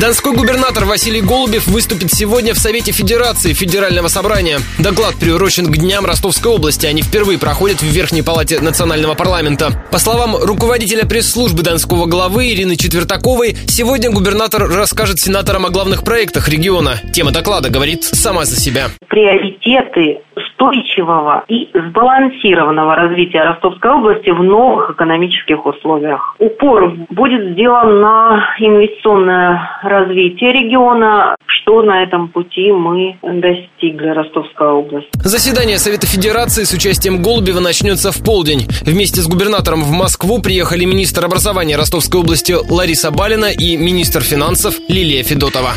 Донской губернатор Василий Голубев выступит сегодня в Совете Федерации Федерального собрания. Доклад приурочен к дням Ростовской области. Они впервые проходят в Верхней палате национального парламента. По словам руководителя пресс-службы донского главы Ирины Четвертаковой, сегодня губернатор расскажет сенаторам о главных проектах региона. Тема доклада говорит сама за себя. Приоритеты устойчивого и сбалансированного развития Ростовской области в новых экономических условиях. Упор будет сделан на инвестиционное развитие региона, что на этом пути мы достигли Ростовской области. Заседание Совета Федерации с участием Голубева начнется в полдень. Вместе с губернатором в Москву приехали министр образования Ростовской области Лариса Балина и министр финансов Лилия Федотова.